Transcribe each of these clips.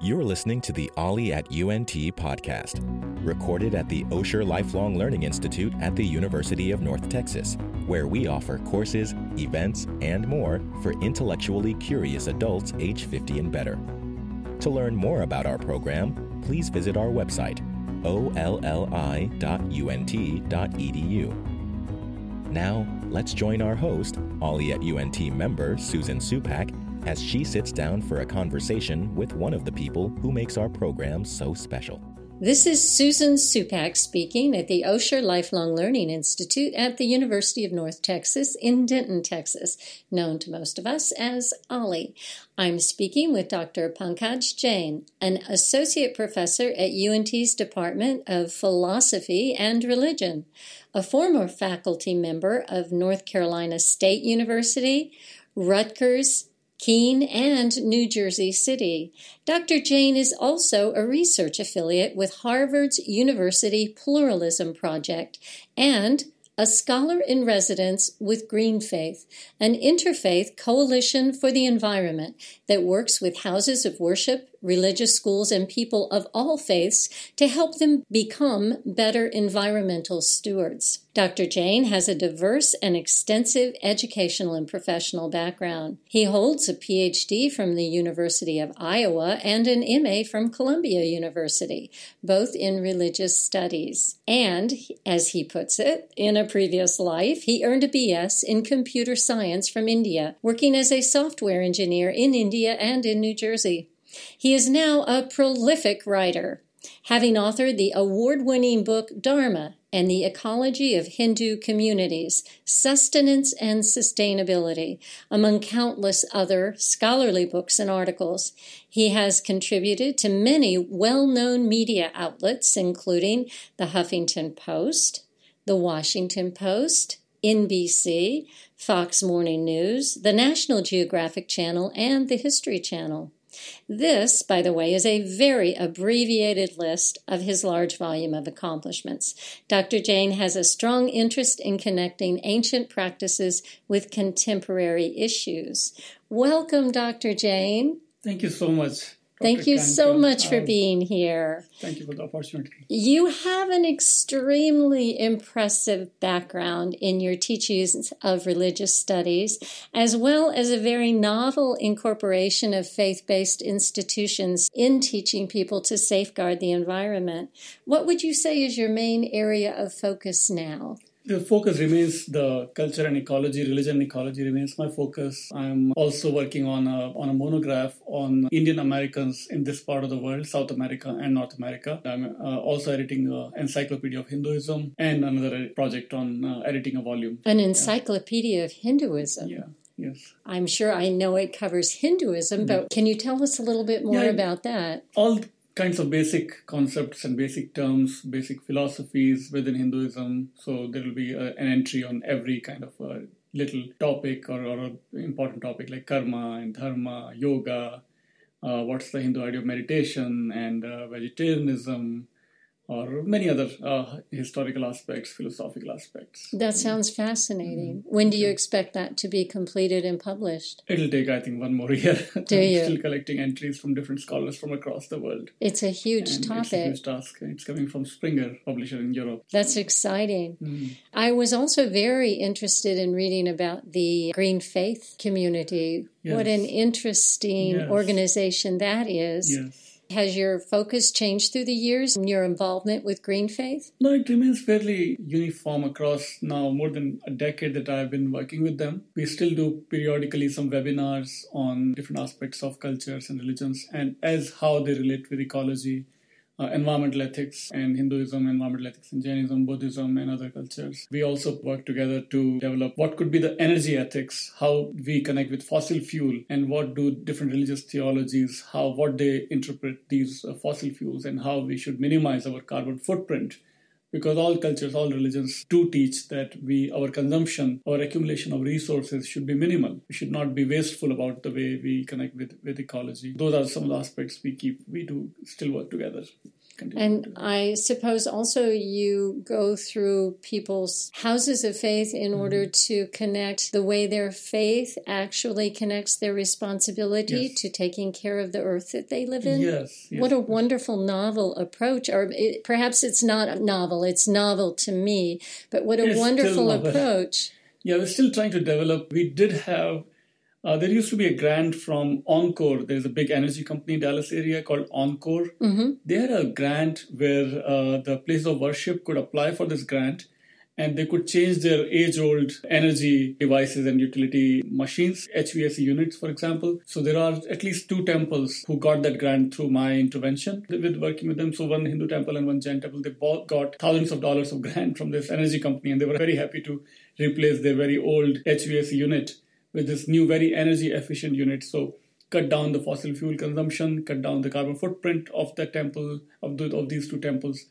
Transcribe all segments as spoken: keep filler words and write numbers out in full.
You're listening to the Ollie at U N T podcast, recorded at the Osher Lifelong Learning Institute at the University of North Texas, where we offer courses, events, and more for intellectually curious adults age fifty and better. To learn more about our program, please visit our website, olli dot u n t dot e d u. Now, let's join our host, Ollie at U N T member Susan Supak, as she sits down for a conversation with one of the people who makes our program so special. This is Susan Supak speaking at the Osher Lifelong Learning Institute at the University of North Texas in Denton, Texas, known to most of us as Ollie. I'm speaking with Doctor Pankaj Jain, an associate professor at U N T's Department of Philosophy and Religion, a former faculty member of North Carolina State University, Rutgers, Keene, and New Jersey City. Doctor Jain is also a research affiliate with Harvard's University Pluralism Project and a scholar in residence with Greenfaith, an interfaith coalition for the environment that works with houses of worship, religious schools, and people of all faiths to help them become better environmental stewards. Doctor Jain has a diverse and extensive educational and professional background. He holds a P H D from the University of Iowa and an M A from Columbia University, both in religious studies. And, as he puts it, in a previous life, he earned a B S in computer science from India, working as a software engineer in India and in New Jersey. He is now a prolific writer, having authored the award-winning book Dharma and the Ecology of Hindu Communities, Sustenance and Sustainability, among countless other scholarly books and articles. He has contributed to many well-known media outlets, including the Huffington Post, the Washington Post, N B C, Fox Morning News, the National Geographic Channel, and the History Channel. This, by the way, is a very abbreviated list of his large volume of accomplishments. Doctor Jain has a strong interest in connecting ancient practices with contemporary issues. Welcome, Doctor Jain. Thank you so much. Thank you so much for being here. Thank you for the opportunity. You have an extremely impressive background in your teachings of religious studies, as well as a very novel incorporation of faith-based institutions in teaching people to safeguard the environment. What would you say is your main area of focus now? The focus remains the culture and ecology, religion and ecology remains my focus. I'm also working on a, on a monograph on Indian Americans in this part of the world, South America and North America. I'm uh, also editing an encyclopedia of Hinduism and another project on uh, editing a volume. An encyclopedia yeah. of Hinduism? Yeah. Yes. I'm sure I know it covers Hinduism, but yeah. can you tell us a little bit more yeah, about that? All kinds of basic concepts and basic terms, basic philosophies within Hinduism. So there will be a, an entry on every kind of a little topic or, or important topic like karma and dharma, yoga, uh, what's the Hindu idea of meditation and uh, vegetarianism, or many other uh, historical aspects, philosophical aspects. That sounds fascinating. Mm-hmm. When do you expect that to be completed and published? It'll take, I think, one more year. Do I'm you? Still collecting entries from different scholars from across the world. It's a huge and topic. It's a huge task. It's coming from Springer, publisher in Europe. That's exciting. Mm-hmm. I was also very interested in reading about the Green Faith community. Yes. What an interesting yes. organization that is. Yes. Has your focus changed through the years and your involvement with Greenfaith? No, it remains fairly uniform across now more than a decade that I've been working with them. We still do periodically some webinars on different aspects of cultures and religions and as how they relate with ecology, uh, environmental ethics and Hinduism, environmental ethics and Jainism, Buddhism and other cultures. We also work together to develop what could be the energy ethics, how we connect with fossil fuel and what do different religious theologies, how what they interpret these uh, fossil fuels and how we should minimize our carbon footprint. Because all cultures, all religions do teach that we, our consumption, our accumulation of resources should be minimal. We should not be wasteful about the way we connect with, with ecology. Those are some of the aspects we keep, we do still work together. continue. And I suppose also you go through people's houses of faith in mm-hmm. order to connect the way their faith actually connects their responsibility yes. to taking care of the earth that they live in. Yes. yes. What a wonderful novel approach. Or it, perhaps it's not novel. It's novel to me. But what a it's wonderful approach. Yeah, we're still trying to develop. We did have... Uh, there used to be a grant from Encore. There's a big energy company in Dallas area called Encore. Mm-hmm. They had a grant where uh, the place of worship could apply for this grant, and they could change their age-old energy devices and utility machines, H V A C units, for example. So there are at least two temples who got that grant through my intervention with working with them. So one Hindu temple and one Jain temple, they both got thousands of dollars of grant from this energy company, and they were very happy to replace their very old H V A C unit with this new, very energy-efficient unit. So cut down the fossil fuel consumption, cut down the carbon footprint of the temple, of, the, of these two temples.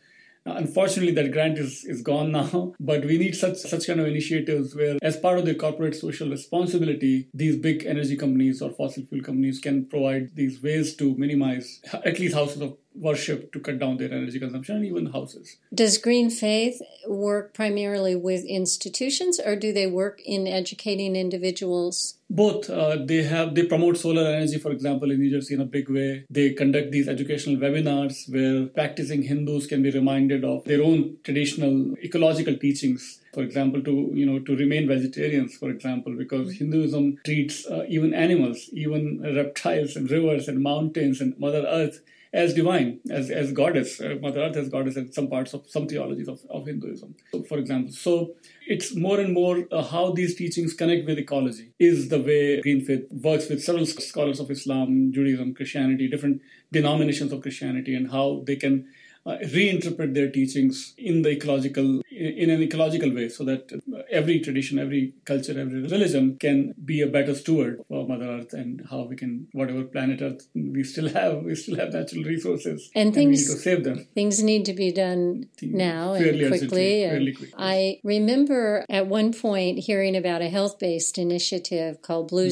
Uh, unfortunately, that grant is, is gone now, but we need such, such kind of initiatives where, as part of their corporate social responsibility, these big energy companies or fossil fuel companies can provide these ways to minimize at least houses of worship to cut down their energy consumption and even houses. Does Greenfaith work primarily with institutions, or do they work in educating individuals? Both. Uh, they have they promote solar energy, for example, in New Jersey in a big way. They conduct these educational webinars where practicing Hindus can be reminded of their own traditional ecological teachings. For example, to you know to remain vegetarians, for example, because Hinduism treats uh, even animals, even reptiles and rivers and mountains and Mother Earth as divine, as, as goddess, uh, Mother Earth as goddess, and some parts of some theologies of, of Hinduism, so, for example. So it's more and more uh, how these teachings connect with ecology is the way Greenfaith works with several scholars of Islam, Judaism, Christianity, different denominations of Christianity, and how they can uh, reinterpret their teachings in the ecological, in an ecological way, so that every tradition, every culture, every religion can be a better steward for Mother Earth and how we can, whatever planet Earth we still have, we still have natural resources and, things, and we need to save them. Things need to be done things now and quickly. And quickly. I remember at one point hearing about a health-based initiative called Blue mm-hmm.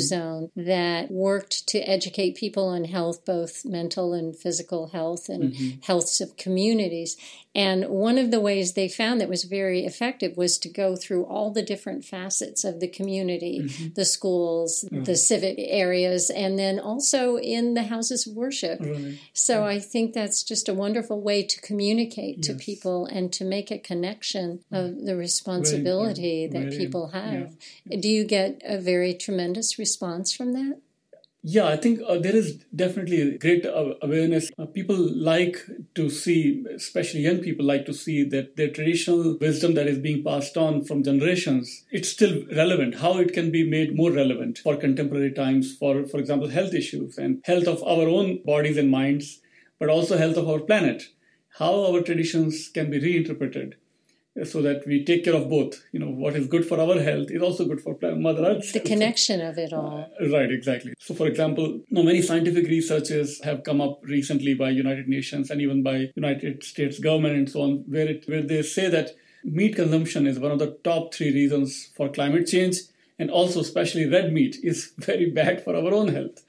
Zone that worked to educate people on health, both mental and physical health and mm-hmm. healths of communities. And one of the ways they found that was very effective was to go through all the different facets of the community, mm-hmm. the schools, mm-hmm. the civic areas, and then also in the houses of worship. Really? So yeah. I think that's just a wonderful way to communicate yes. to people and to make a connection of the responsibility very, yeah. that very, people have. Yeah. Do you get a very tremendous response from that? Yeah, I think uh, there is definitely great uh, awareness. Uh, people like to see, especially young people, like to see that their traditional wisdom that is being passed on from generations, it's still relevant, how it can be made more relevant for contemporary times, for, for example, health issues and health of our own bodies and minds, but also health of our planet, how our traditions can be reinterpreted, so that we take care of both. You know, what is good for our health is also good for Mother Earth. The connection of it all. Uh, right, exactly. So, for example, you know, many scientific researches have come up recently by United Nations and even by United States government and so on, where it where they say that meat consumption is one of the top three reasons for climate change, and also especially red meat is very bad for our own health.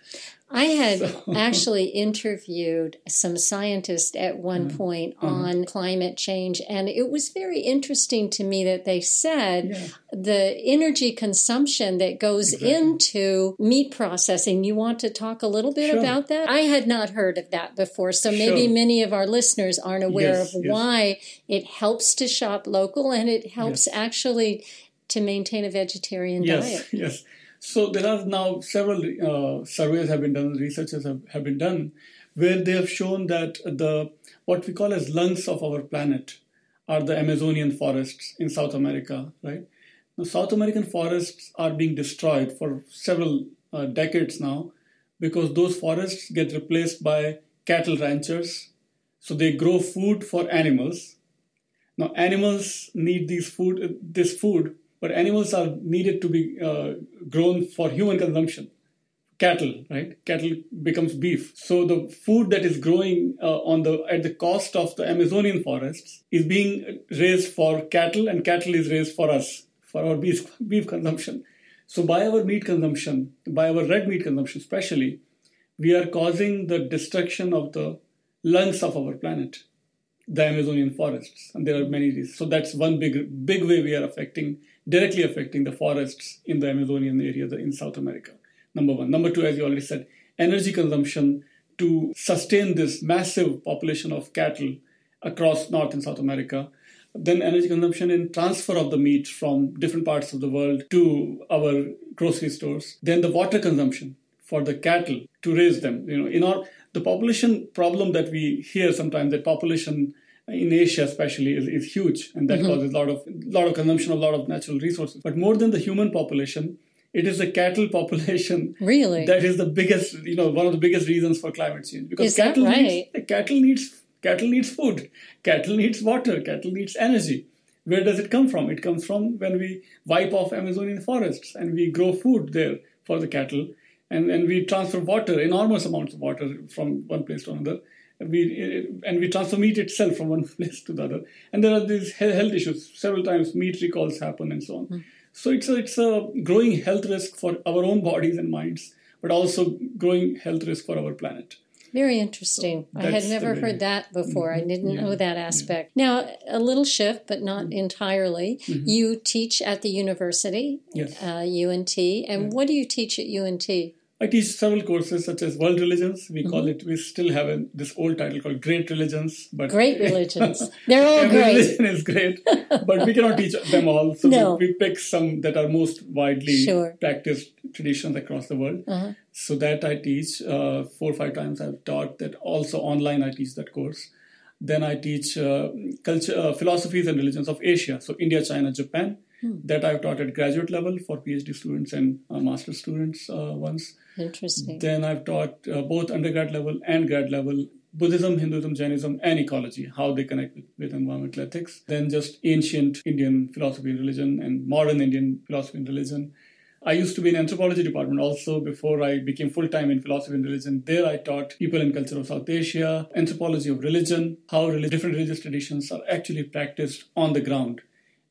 I had so. actually interviewed some scientists at one mm-hmm. point on mm-hmm. climate change, and it was very interesting to me that they said yeah. the energy consumption that goes exactly. into meat processing. You want to talk a little bit sure. about that? I had not heard of that before, so maybe sure. many of our listeners aren't aware yes, of yes. why it helps to shop local and it helps yes. actually to maintain a vegetarian yes, diet. Yes, yes. So there are now several uh, surveys have been done, researchers have, have been done, where they have shown that the what we call as lungs of our planet are the Amazonian forests in South America, right? Now, South American forests are being destroyed for several uh, decades now because those forests get replaced by cattle ranchers. So they grow food for animals. Now, animals need these food, this food but animals are needed to be uh, grown for human consumption. Cattle, right? Cattle becomes beef. So the food that is growing uh, on the at the cost of the Amazonian forests is being raised for cattle, and cattle is raised for us, for our beef, beef consumption. So by our meat consumption, by our red meat consumption especially, we are causing the destruction of the lungs of our planet. the Amazonian forests, and there are many reasons. So that's one big, big way we are affecting, directly affecting the forests in the Amazonian area in South America, number one. Number two, as you already said, energy consumption to sustain this massive population of cattle across North and South America. Then energy consumption in transfer of the meat from different parts of the world to our grocery stores. Then the water consumption for the cattle to raise them. You know, in our the population problem that we hear sometimes, that population in Asia especially is, is huge, and that mm-hmm. causes a lot of lot of consumption of a lot of natural resources. But more than the human population, it is the cattle population really that is the biggest, you know, one of the biggest reasons for climate change. Because is cattle that right? needs, cattle needs cattle needs food, cattle needs water, cattle needs energy. Where does it come from? It comes from when we wipe off Amazonian forests and we grow food there for the cattle. And and we transfer water, enormous amounts of water from one place to another. We and we transfer meat itself from one place to the other. And there are these health issues. Several times meat recalls happen and so on. Mm. So it's a, it's a growing health risk for our own bodies and minds, but also growing health risk for our planet. Very interesting. So I had never heard that before. Mm-hmm. I didn't yeah. know that aspect. Yeah. Now, a little shift, but not mm-hmm. entirely. Mm-hmm. You teach at the university, yes. uh, U N T. And yeah. what do you teach at U N T? I teach several courses such as World Religions. We mm-hmm. call it, we still have a, this old title called Great Religions. But Great Religions. They're all every great. Religion is great, but we cannot teach them all. So no. we, we pick some that are most widely sure. practiced traditions across the world. Uh-huh. So that I teach. Uh, four or five times I've taught that. Also online I teach that course. Then I teach uh, culture, uh, philosophies and religions of Asia. So India, China, Japan. Hmm. That I've taught at graduate level for P H D students and uh, master students uh, once. Interesting. Then I've taught uh, both undergrad level and grad level Buddhism, Hinduism, Jainism, and ecology, how they connect with, with environmental ethics. Then just ancient Indian philosophy and religion and modern Indian philosophy and religion. I used to be in anthropology department also before I became full-time in philosophy and religion. There I taught people and culture of South Asia, anthropology of religion, how relig- different religious traditions are actually practiced on the ground.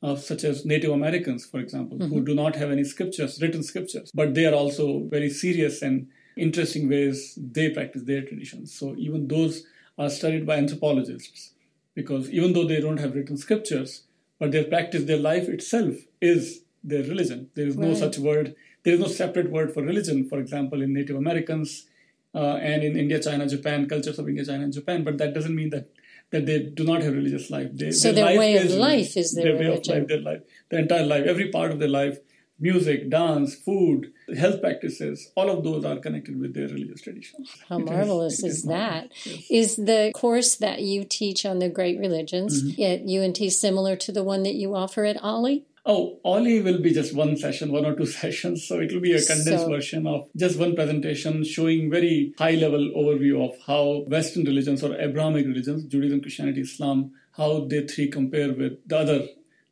Uh, such as Native Americans, for example, mm-hmm. who do not have any scriptures, written scriptures, but they are also very serious and interesting ways they practice their traditions. So even those are studied by anthropologists, because even though they don't have written scriptures, but their practice, their life itself is their religion. There is no right. such word. There is no separate word for religion, for example, in Native Americans uh, and in India, China, Japan, cultures of India, China, and Japan. But that doesn't mean that that they do not have religious life. They, so their, their life way of is, life is their, their way of life, their life, their entire life, every part of their life, music, dance, food, health practices, all of those are connected with their religious traditions. How it marvelous is, is, is that? Yes. Is the course that you teach on the Great Religions mm-hmm. at U N T similar to the one that you offer at Ollie? Oh, Ollie will be just one session, one or two sessions. So it will be a condensed so, version of just one presentation showing very high-level overview of how Western religions or Abrahamic religions, Judaism, Christianity, Islam, how they three compare with the other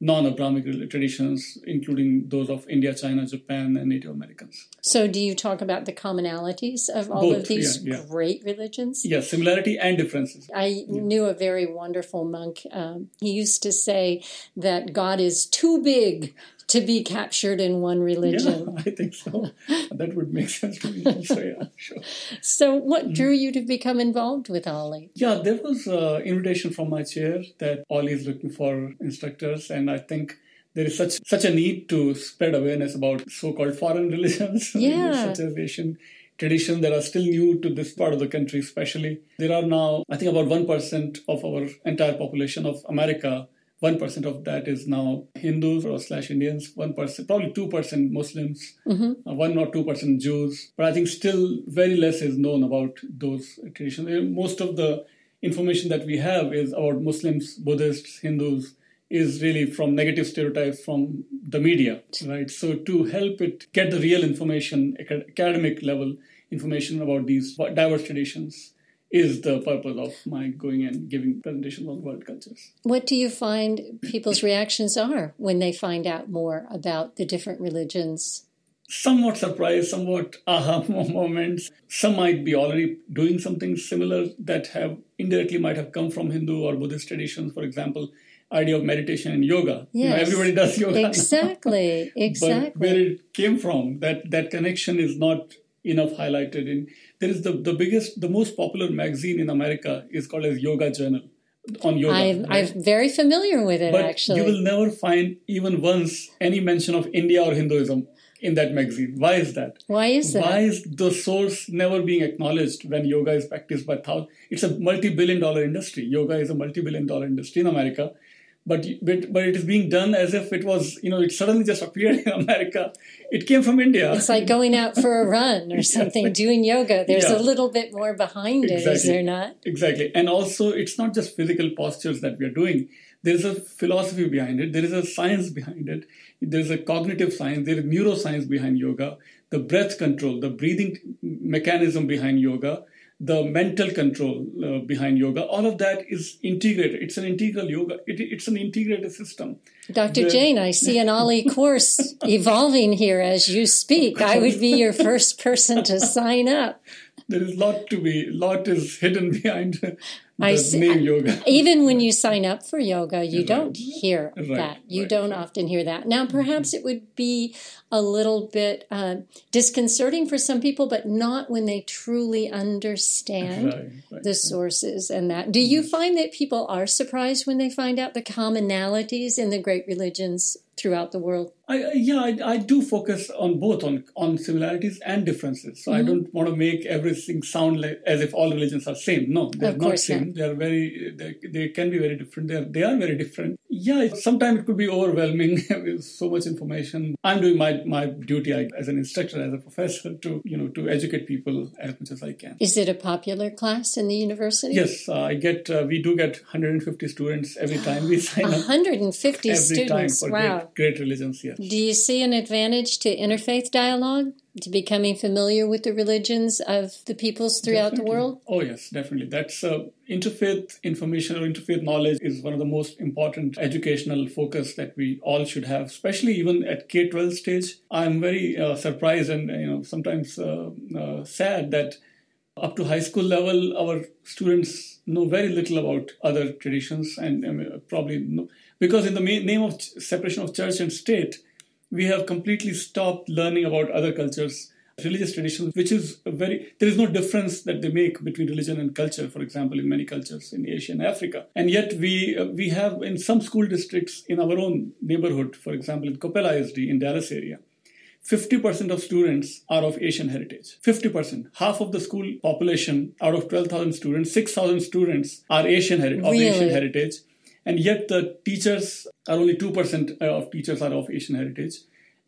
non-Abrahamic traditions, including those of India, China, Japan, and Native Americans. So do you talk about the commonalities of all Both, of these yeah, yeah. great religions? Yes, yeah, similarity and differences. I yeah. knew a very wonderful monk. Um, he used to say that God is too big to be captured in one religion. Yeah, I think so. That would make sense to me. So, yeah, sure. So what drew you to become involved with Ollie? Yeah, there was an invitation from my chair that Ollie is looking for instructors, and I think there is such such a need to spread awareness about so-called foreign religions, yeah. such as Asian traditions that are still new to this part of the country especially. There are now, I think, about one percent of our entire population of America. one percent of that is now Hindus or slash Indians, one percent, probably two percent Muslims, mm-hmm. uh, one or two percent Jews. But I think still very less is known about those traditions. Most of the information that we have is about Muslims, Buddhists, Hindus is really from negative stereotypes from the media, right? So to help it get the real information, academic level information about these diverse traditions, is the purpose of my going and giving presentations on world cultures. What do you find people's reactions are when they find out more about the different religions? Somewhat surprised, somewhat aha moments. Some might be already doing something similar that have indirectly might have come from Hindu or Buddhist traditions, for example, idea of meditation and yoga. Yes. You know, everybody does yoga. Exactly, exactly. But where it came from, that, that connection is not enough highlighted. In there is the, the biggest, the most popular magazine in America is called as Yoga Journal, on yoga. I'm, right? I'm very familiar with it, but actually. But you will never find even once any mention of India or Hinduism in that magazine. Why is that? Why is that? Why is the source never being acknowledged when yoga is practiced by thousands? It's a multi-billion dollar industry. Yoga is a multi-billion dollar industry in America. But, but but it is being done as if it was, you know, it suddenly just appeared in America. It came from India. It's like going out for a run or something, yes. doing yoga. There's yeah. a little bit more behind exactly. it, is there not? Exactly. And also, it's not just physical postures that we are doing. There's a philosophy behind it. There is a science behind it. There's a cognitive science. There is neuroscience behind yoga. The breath control, the breathing mechanism behind yoga, the mental control uh, behind yoga, all of that is integrated. It's an integral yoga. It, it's an integrated system. Doctor The, Jain, I see an Ollie course evolving here as you speak. I would be your first person to sign up. There is a lot to be, lot is hidden behind the I see, name yoga. Even when you sign up for yoga, you right. don't hear right. that. You right. don't right. often hear that. Now, perhaps it would be a little bit uh, disconcerting for some people, but not when they truly understand right. Right. the sources and that. Do you find that people are surprised when they find out the commonalities in the great religions throughout the world? I, yeah, I, I do focus on both, on, on similarities and differences. So mm-hmm. I don't want to make everything sound like, as if all religions are same. No, they're not same. Not. They are very, they, they can be very different. They are, they are very different. Yeah, sometimes it could be overwhelming with so much information. I'm doing my, my duty I, as an instructor, as a professor, to, you know, to educate people as much as I can. Is it a popular class in the university? Yes, uh, I get, uh, we do get one hundred fifty students every time we sign one hundred fifty up. one hundred fifty students, time for wow. Great, great religions, yes. Do you see an advantage to interfaith dialogue, to becoming familiar with the religions of the peoples throughout definitely. the world? Oh, yes, definitely. That's uh, interfaith information or interfaith knowledge is one of the most important educational focus that we all should have, especially even at K twelve stage. I'm very uh, surprised and, you know, sometimes uh, uh, sad that up to high school level, our students know very little about other traditions and um, probably no, because in the ma- name of ch- separation of church and state, we have completely stopped learning about other cultures, religious traditions, which is a very, there is no difference that they make between religion and culture, for example, in many cultures in Asia and Africa. And yet we uh, we have in some school districts in our own neighborhood, for example, in Coppell I S D in Dallas area, fifty percent of students are of Asian heritage. fifty percent. Half of the school population out of twelve thousand students, six thousand students are Asian heritage, really? of Asian heritage. And yet the teachers are only two percent of teachers are of Asian heritage.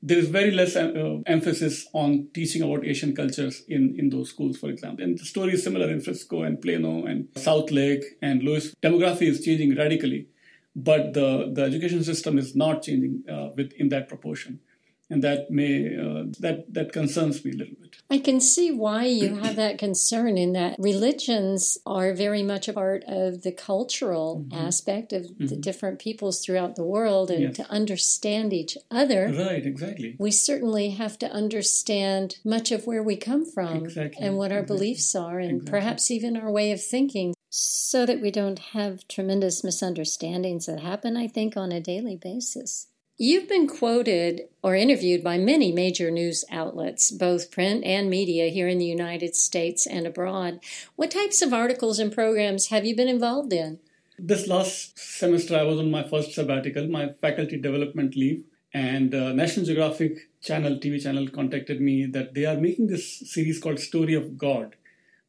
There is very less uh, emphasis on teaching about Asian cultures in, in those schools, for example. And the story is similar in Frisco and Plano and South Lake and Lewis. Demography is changing radically, but the, the education system is not changing uh, with, in that proportion. And that may uh, that that concerns me a little bit. I can see why you have that concern, in that religions are very much a part of the cultural mm-hmm. aspect of mm-hmm. the different peoples throughout the world, and yes. to understand each other. Right, exactly. We certainly have to understand much of where we come from exactly. and what our exactly. beliefs are, and exactly. perhaps even our way of thinking, so that we don't have tremendous misunderstandings that happen, I think, on a daily basis. You've been quoted or interviewed by many major news outlets, both print and media here in the United States and abroad. What types of articles and programs have you been involved in? This last semester, I was on my first sabbatical, my faculty development leave, and uh, National Geographic Channel, T V channel, contacted me that they are making this series called Story of God.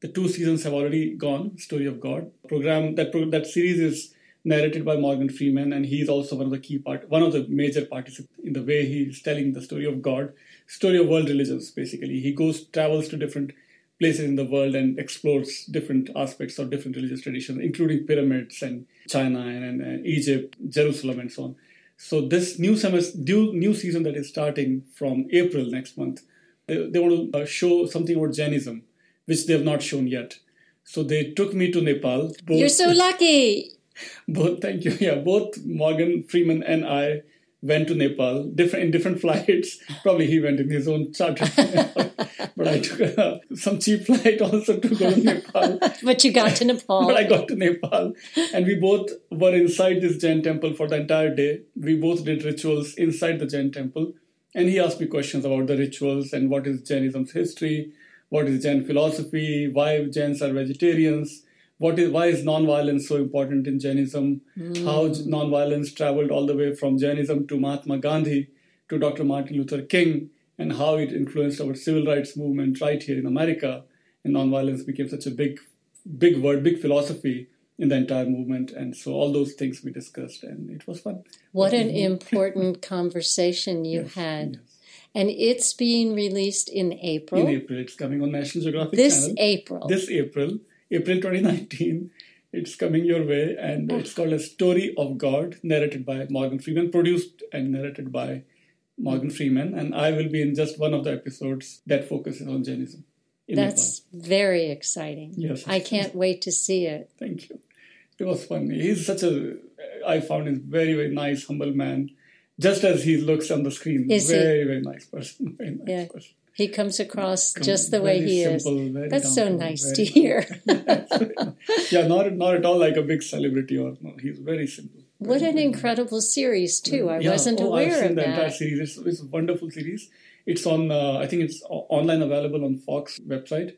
The two seasons have already gone, Story of God. Program that pro- that series is narrated by Morgan Freeman, and he's also one of the key part, one of the major participants in the way he's telling the story of God, story of world religions, basically. He goes, travels to different places in the world and explores different aspects of different religious traditions, including pyramids and China and, and, and Egypt, Jerusalem, and so on. So this new semester, new, new season that is starting from April next month, they, they want to show something about Jainism, which they have not shown yet. So they took me to Nepal. Both, You're so lucky! Both, thank you. Yeah, both Morgan Freeman and I went to Nepal different in different flights. Probably he went in his own charter, but I took a, some cheap flight also to go to Nepal. But you got to Nepal. But I got to Nepal, and we both were inside this Jain temple for the entire day. We both did rituals inside the Jain temple, and he asked me questions about the rituals and what is Jainism's history, what is Jain philosophy, why Jains are vegetarians. what is why is nonviolence so important in Jainism, mm. how nonviolence traveled all the way from Jainism to Mahatma Gandhi to Doctor Martin Luther King, and how it influenced our civil rights movement right here in America. And nonviolence became such a big, big word, big philosophy in the entire movement. And so all those things we discussed, and it was fun. What an important conversation you yes, had. Yes. And it's being released in April. In April. It's coming on National Geographic this Channel. This April. This April. April twenty nineteen. It's coming your way. And oh. it's called A Story of God, narrated by Morgan Freeman, produced and narrated by Morgan Freeman. And I will be in just one of the episodes that focuses on Jainism. That's Nepal. Very exciting. Yes. I can't wait to see it. Thank you. It was fun. He's such a, I found him very, very nice, humble man. Just as he looks on the screen. Is very, he? very nice person. Very nice yeah. person. He comes across Come, just the way he simple, is. That's so nice to hear. yeah, not, not at all like a big celebrity. or no. He's very simple. Very what an incredible nice. series, too. I yeah. wasn't oh, aware I've seen of the that. Entire series. It's, it's a wonderful series. It's on, uh, I think it's online available on Fox website,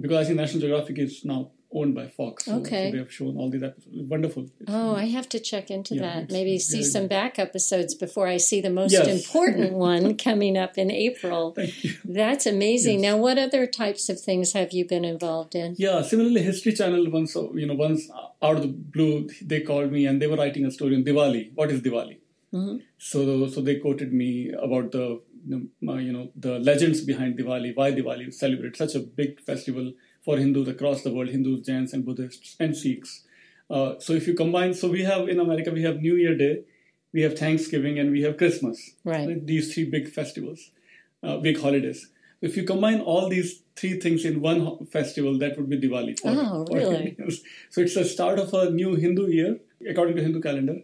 because I think National Geographic is now owned by Fox. So, okay. so they have shown all these episodes. Wonderful. It's, oh, I have to check into yeah, that. Maybe see some nice. back episodes before I see the most yes. important one coming up in April. Thank you. That's amazing. Yes. Now, what other types of things have you been involved in? Yeah, similarly, History Channel, once, you know, once out of the blue, they called me and they were writing a story on Diwali. What is Diwali? Mm-hmm. So, so they quoted me about the, you know, the legends behind Diwali, why Diwali is celebrated, such a big festival for Hindus across the world, Hindus, Jains, and Buddhists, and Sikhs. Uh, so if you combine, so we have in America, we have New Year Day, we have Thanksgiving, and we have Christmas. Right. Right? These three big festivals, uh, big holidays. If you combine all these three things in one festival, that would be Diwali. For, oh, really? For so it's the start of a new Hindu year, according to Hindu calendar.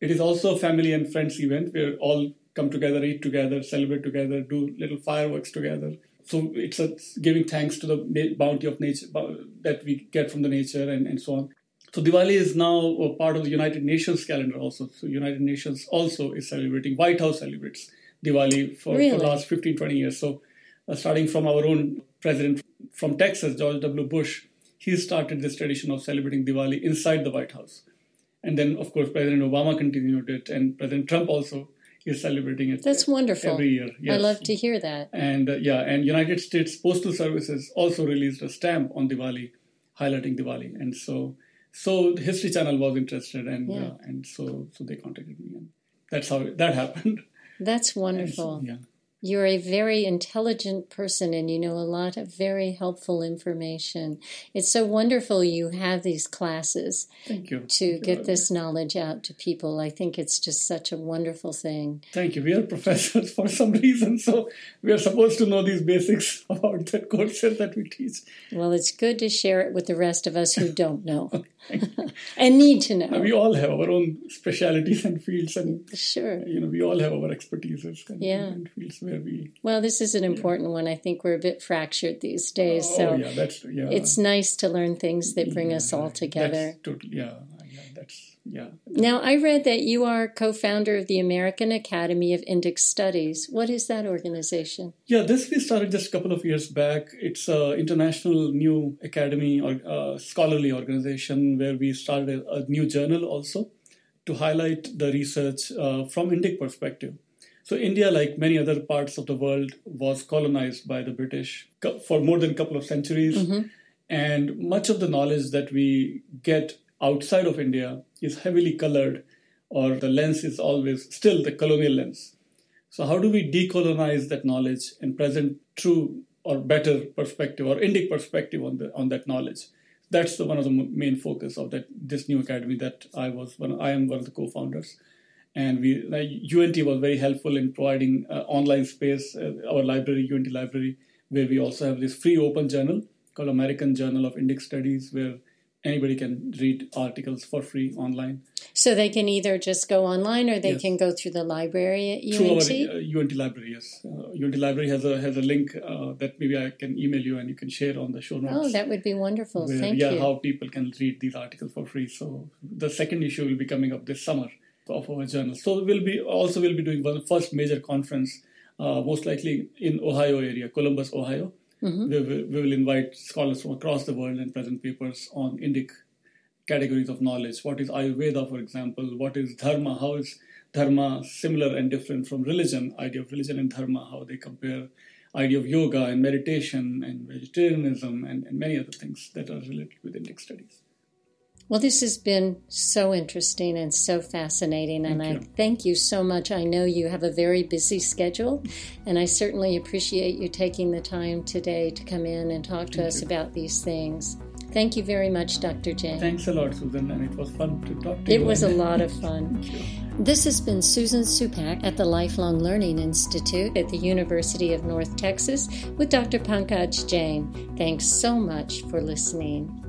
It is also a family and friends event where all come together, eat together, celebrate together, do little fireworks together. So it's a giving thanks to the bounty of nature that we get from the nature, and, and so on. So Diwali is now a part of the United Nations calendar also. So United Nations also is celebrating. White House celebrates Diwali for, really? for the last fifteen, twenty years. So uh, starting from our own president from Texas, George W. Bush, he started this tradition of celebrating Diwali inside the White House. And then, of course, President Obama continued it, and President Trump also is celebrating it. That's wonderful. Every year. Yes. I love to hear that. And uh, yeah, and United States Postal Services also released a stamp on Diwali, highlighting Diwali. And so, so the History Channel was interested, and yeah. uh, and so, so they contacted me, and that's how it, that happened. That's wonderful. So, yeah. You're a very intelligent person, and you know a lot of very helpful information. It's so wonderful you have these classes Thank you. to Thank get you. this knowledge out to people. I think it's just such a wonderful thing. Thank you. We are professors for some reason, so we are supposed to know these basics about the courses that we teach. Well, it's good to share it with the rest of us who don't know and need to know. We all have our own specialities and fields, and sure, you know, we all have our expertises and, yeah. and fields. We, well, this is an important yeah. one. I think we're a bit fractured these days, oh, so yeah, that's, yeah. it's nice to learn things that bring yeah, us all together. That's totally, yeah, yeah, that's, yeah. Now, I read that you are co-founder of the American Academy of Indic Studies. What is that organization? Yeah, this we started just a couple of years back. It's an international new academy or uh, scholarly organization where we started a, a new journal also to highlight the research uh, from Indic perspective. So India, like many other parts of the world, was colonized by the British for more than a couple of centuries. Mm-hmm. And much of the knowledge that we get outside of India is heavily colored, or the lens is always still the colonial lens. So how do we decolonize that knowledge and present true or better perspective or Indic perspective on the on that knowledge? That's the, one of the main focus of that this new academy that I was one, I am one of the co-founders. And we, U N T was very helpful in providing uh, online space, uh, our library, U N T library, where we also have this free open journal called American Journal of Indic Studies, where anybody can read articles for free online. So they can either just go online, or they yes. can go through the library at U N T? Through our uh, U N T library, yes. Uh, U N T library has a has a link uh, that maybe I can email you and you can share on the show notes. Oh, that would be wonderful. Where, Thank yeah, you. Yeah, how people can read these articles for free. So the second issue will be coming up this summer of our journal. So we'll be also we'll be doing one first major conference, uh, most likely in Ohio area, Columbus, Ohio. Mm-hmm. We, will, we will invite scholars from across the world and present papers on Indic categories of knowledge. What is Ayurveda, for example? What is Dharma? How is Dharma similar and different from religion? Idea of religion and Dharma, how they compare. Idea of yoga and meditation and vegetarianism and, and many other things that are related with Indic studies. Well, this has been so interesting and so fascinating, and I thank you so much. I know you have a very busy schedule, and I certainly appreciate you taking the time today to come in and talk to us about these things. Thank you very much, Doctor Jain. Thanks a lot, Susan, and it was fun to talk to you. It was a lot of fun. This has been Susan Supak at the Lifelong Learning Institute at the University of North Texas with Doctor Pankaj Jain. Thanks so much for listening.